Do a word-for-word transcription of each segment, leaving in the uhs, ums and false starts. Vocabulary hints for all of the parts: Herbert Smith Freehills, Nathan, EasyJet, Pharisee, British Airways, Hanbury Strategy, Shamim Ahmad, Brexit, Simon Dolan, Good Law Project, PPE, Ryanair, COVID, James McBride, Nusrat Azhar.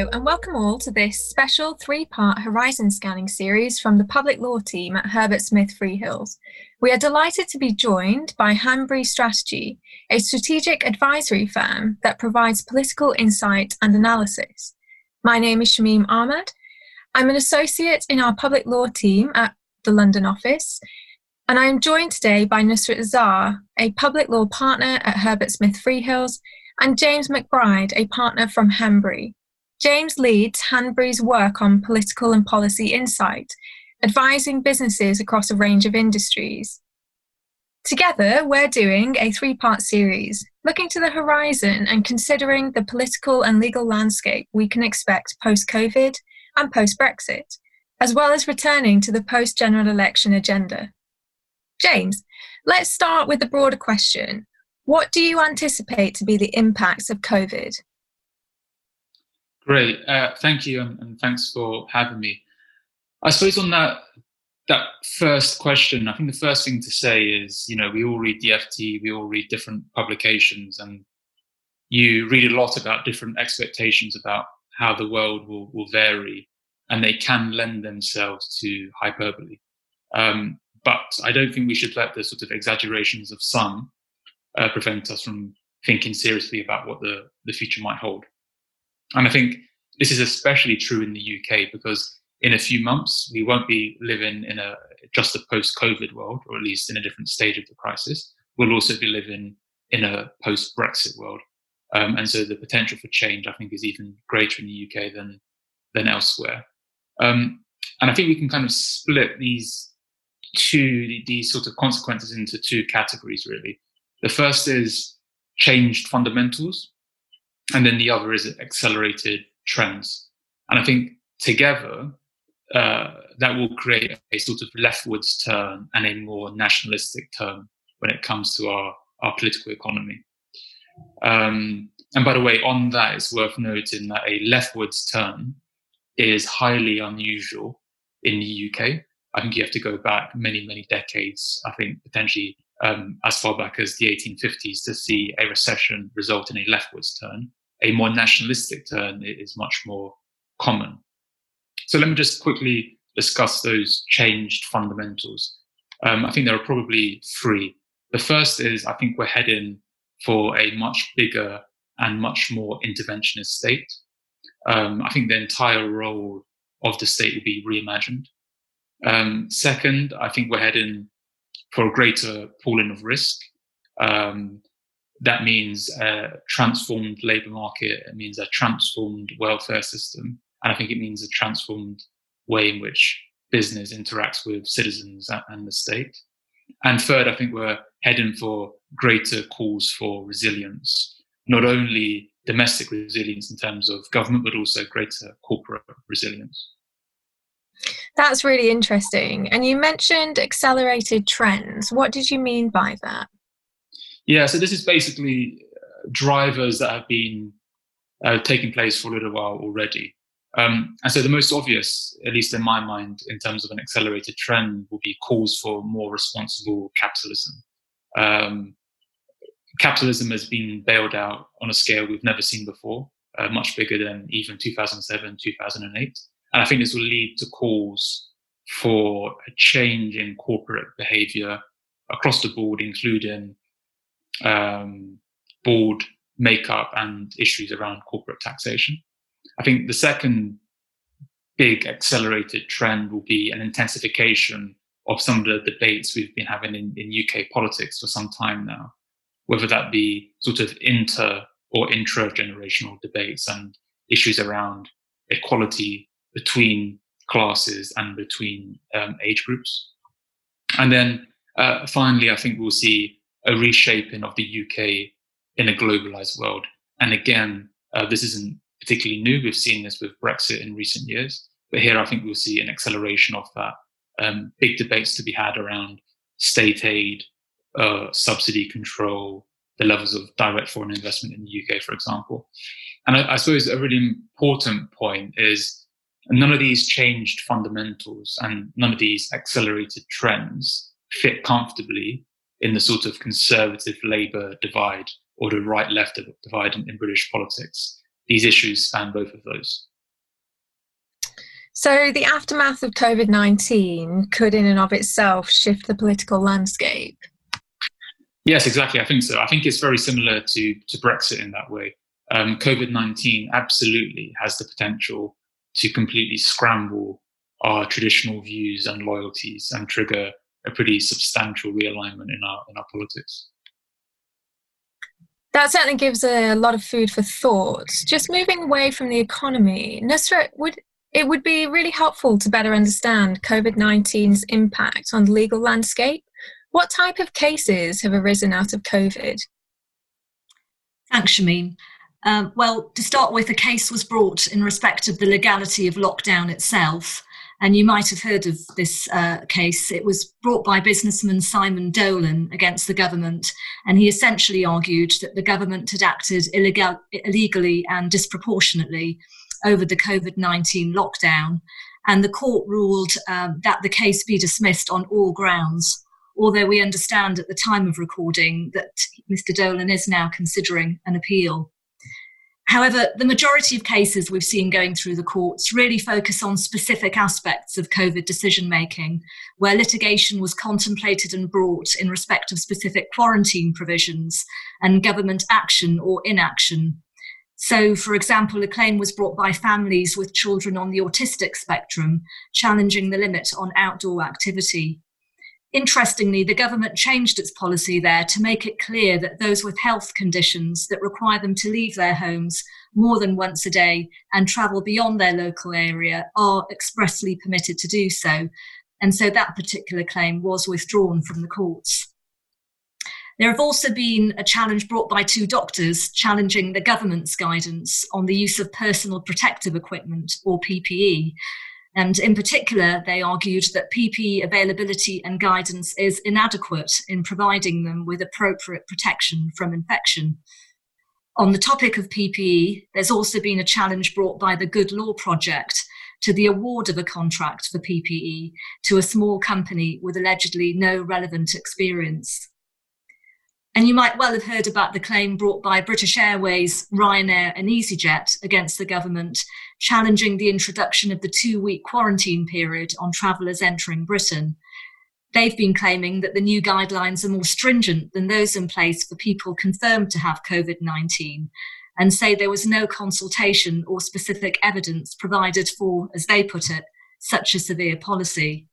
Hello and welcome all to this special three-part horizon scanning series from the Public Law team at Herbert Smith Freehills. We are delighted to be joined by Hanbury Strategy, a strategic advisory firm that provides political insight and analysis. My name is Shamim Ahmad. I'm an associate in our Public Law team at the London office, and I am joined today by Nusrat Azhar, a Public Law partner at Herbert Smith Freehills, and James McBride, a partner from Hanbury. James leads Hanbury's work on political and policy insight, advising businesses across a range of industries. Together, we're doing a three-part series, looking to the horizon and considering the political and legal landscape we can expect post-COVID and post-Brexit, as well as returning to the post-general election agenda. James, let's start with the broader question. What do you anticipate to be the impacts of COVID? Great, uh, thank you, and, and thanks for having me. I suppose on that that first question, I think the first thing to say is, you know, we all read the F T, we all read different publications, and you read a lot about different expectations about how the world will, will vary, and they can lend themselves to hyperbole. Um, but I don't think we should let the sort of exaggerations of some uh, prevent us from thinking seriously about what the, the future might hold. And I think this is especially true in the U K because in a few months, we won't be living in a just a post-COVID world, or at least in a different stage of the crisis. We'll also be living in a post-Brexit world. Um, and so the potential for change, I think, is even greater in the U K than, than elsewhere. Um, and I think we can kind of split these two, these sort of consequences into two categories, really. The first is changed fundamentals. And then the other is accelerated trends. And I think together, uh, that will create a sort of leftwards turn and a more nationalistic turn when it comes to our, our political economy. Um, and by the way, on that, it's worth noting that a leftwards turn is highly unusual in the U K. I think you have to go back many, many decades, I think potentially um, as far back as the eighteen fifties to see a recession result in a leftwards turn. A more nationalistic turn is much more common. So let me just quickly discuss those changed fundamentals. Um, I think there are probably three. The first is I think we're heading for a much bigger and much more interventionist state. Um, I think the entire role of the state will be reimagined. Um, second, I think we're heading for a greater pooling of risk. Um, That means a transformed labour market, it means a transformed welfare system, and I think it means a transformed way in which business interacts with citizens and the state. And third, I think we're heading for greater calls for resilience, not only domestic resilience in terms of government, but also greater corporate resilience. That's really interesting. And you mentioned accelerated trends. What did you mean by that? Yeah, so this is basically drivers that have been uh, taking place for a little while already. Um, and so the most obvious, at least in my mind, in terms of an accelerated trend will be calls for more responsible capitalism. Um, capitalism has been bailed out on a scale we've never seen before, uh, much bigger than even two thousand seven, two thousand eight. And I think this will lead to calls for a change in corporate behaviour across the board, including Um, board makeup and issues around corporate taxation. I think the second big accelerated trend will be an intensification of some of the debates we've been having in, in U K politics for some time now, whether that be sort of inter or intra-generational debates and issues around equality between classes and between um, age groups. And then uh, finally, I think we'll see a reshaping of the U K in a globalised world. And again, uh, this isn't particularly new. We've seen this with Brexit in recent years. But here I think we'll see an acceleration of that. Um, big debates to be had around state aid, uh, subsidy control, the levels of direct foreign investment in the U K, for example. And I, I suppose a really important point is none of these changed fundamentals and none of these accelerated trends fit comfortably in the sort of conservative Labour divide or the right-left divide in, in British politics. these issues span both of those. So the aftermath of COVID nineteen could in and of itself shift the political landscape? Yes, exactly. I think so. I think it's very similar to, to Brexit in that way. Um, COVID nineteen absolutely has the potential to completely scramble our traditional views and loyalties and trigger a pretty substantial realignment in our in our politics. That certainly gives a lot of food for thought. Just moving away from the economy, Nusrat, would it would be really helpful to better understand COVID nineteen's impact on the legal landscape. What type of cases have arisen out of COVID? Thanks, Shamim. Um, well, to start with, a case was brought in respect of the legality of lockdown itself. And you might have heard of this uh, case. It was brought by businessman Simon Dolan against the government, and he essentially argued that the government had acted illegal- illegally and disproportionately over the COVID nineteen lockdown. And the court ruled uh, that the case be dismissed on all grounds, although we understand at the time of recording that Mister Dolan is now considering an appeal. However, the majority of cases we've seen going through the courts really focus on specific aspects of COVID decision-making, where litigation was contemplated and brought in respect of specific quarantine provisions and government action or inaction. So, for example, a claim was brought by families with children on the autistic spectrum, challenging the limit on outdoor activity. Interestingly, the government changed its policy there to make it clear that those with health conditions that require them to leave their homes more than once a day and travel beyond their local area are expressly permitted to do so. And so that particular claim was withdrawn from the courts. There have also been a challenge brought by two doctors challenging the government's guidance on the use of personal protective equipment, or P P E. And in particular, they argued that P P E availability and guidance is inadequate in providing them with appropriate protection from infection. On the topic of P P E, there's also been a challenge brought by the Good Law Project to the award of a contract for P P E to a small company with allegedly no relevant experience. And you might well have heard about the claim brought by British Airways, Ryanair and EasyJet against the government, challenging the introduction of the two-week quarantine period on travellers entering Britain. They've been claiming that the new guidelines are more stringent than those in place for people confirmed to have COVID nineteen, and say there was no consultation or specific evidence provided for, as they put it, such a severe policy.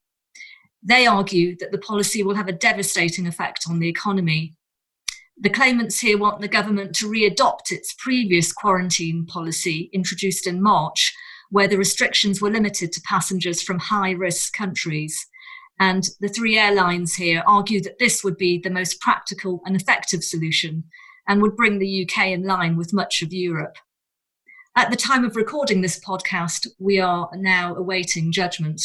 They argue that the policy will have a devastating effect on the economy. The claimants here want the government to re-adopt its previous quarantine policy introduced in March, where the restrictions were limited to passengers from high-risk countries. And the three airlines here argue that this would be the most practical and effective solution and would bring the U K in line with much of Europe. At the time of recording this podcast, we are now awaiting judgment.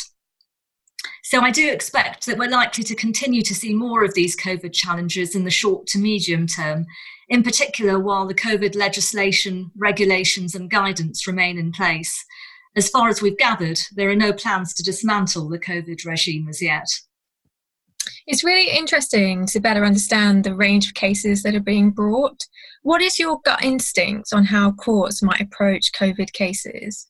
So I do expect that we're likely to continue to see more of these COVID challenges in the short to medium term, in particular while the COVID legislation, regulations and guidance remain in place. As far as we've gathered, there are no plans to dismantle the COVID regime as yet. It's really interesting to better understand the range of cases that are being brought. What is your gut instinct on how courts might approach COVID cases?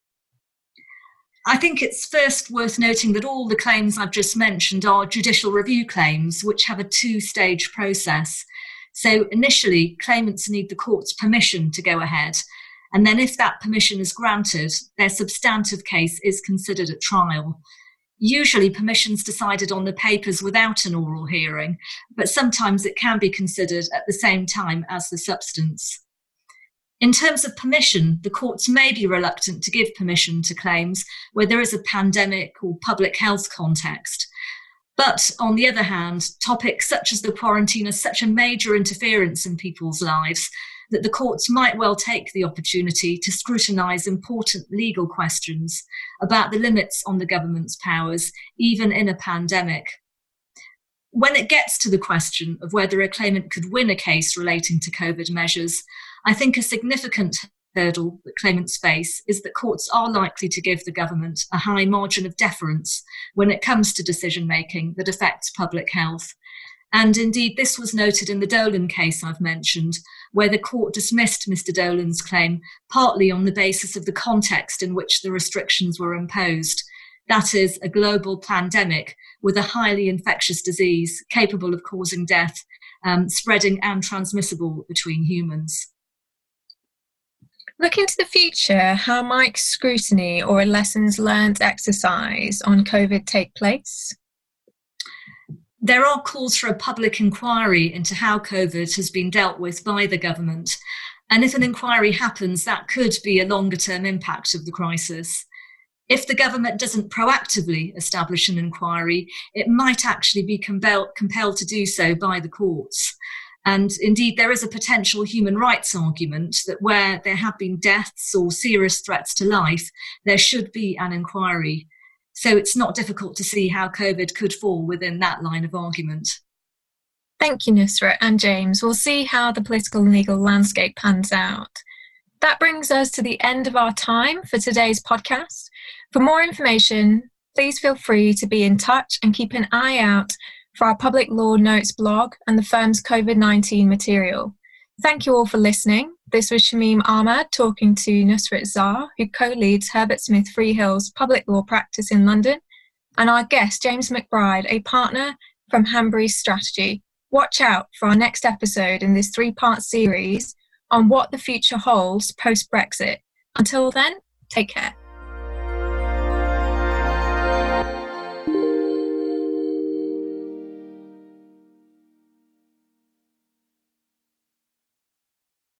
I think it's first worth noting that all the claims I've just mentioned are judicial review claims, which have a two-stage process. So initially, claimants need the court's permission to go ahead. And then if that permission is granted, their substantive case is considered at trial. Usually, permission's decided on the papers without an oral hearing, but sometimes it can be considered at the same time as the substance. In terms of permission, the courts may be reluctant to give permission to claims where there is a pandemic or public health context. But on the other hand, topics such as the quarantine are such a major interference in people's lives that the courts might well take the opportunity to scrutinise important legal questions about the limits on the government's powers, even in a pandemic. When it gets to the question of whether a claimant could win a case relating to COVID measures, I think a significant hurdle that claimants face is that courts are likely to give the government a high margin of deference when it comes to decision-making that affects public health. And indeed, this was noted in the Dolan case I've mentioned, where the court dismissed Mister Dolan's claim partly on the basis of the context in which the restrictions were imposed. That is, a global pandemic with a highly infectious disease capable of causing death, um, spreading and transmissible between humans. Looking to the future, how might scrutiny or a lessons learned exercise on COVID take place? There are calls for a public inquiry into how COVID has been dealt with by the government. And if an inquiry happens, that could be a longer-term impact of the crisis. If the government doesn't proactively establish an inquiry, it might actually be compel- compelled to do so by the courts. And indeed, there is a potential human rights argument that where there have been deaths or serious threats to life, there should be an inquiry. So it's not difficult to see how COVID could fall within that line of argument. Thank you, Nusrat and James. We'll see how the political and legal landscape pans out. That brings us to the end of our time for today's podcast. For more information, please feel free to be in touch and keep an eye out for our Public Law Notes blog and the firm's COVID nineteen material. Thank you all for listening. This was Shamim Ahmad talking to Nusrat Azhar, who co-leads Herbert Smith Freehills' public law practice in London, and our guest, James McBride, a partner from Hanbury Strategy. Watch out for our next episode in this three-part series on what the future holds post-Brexit. Until then, take care.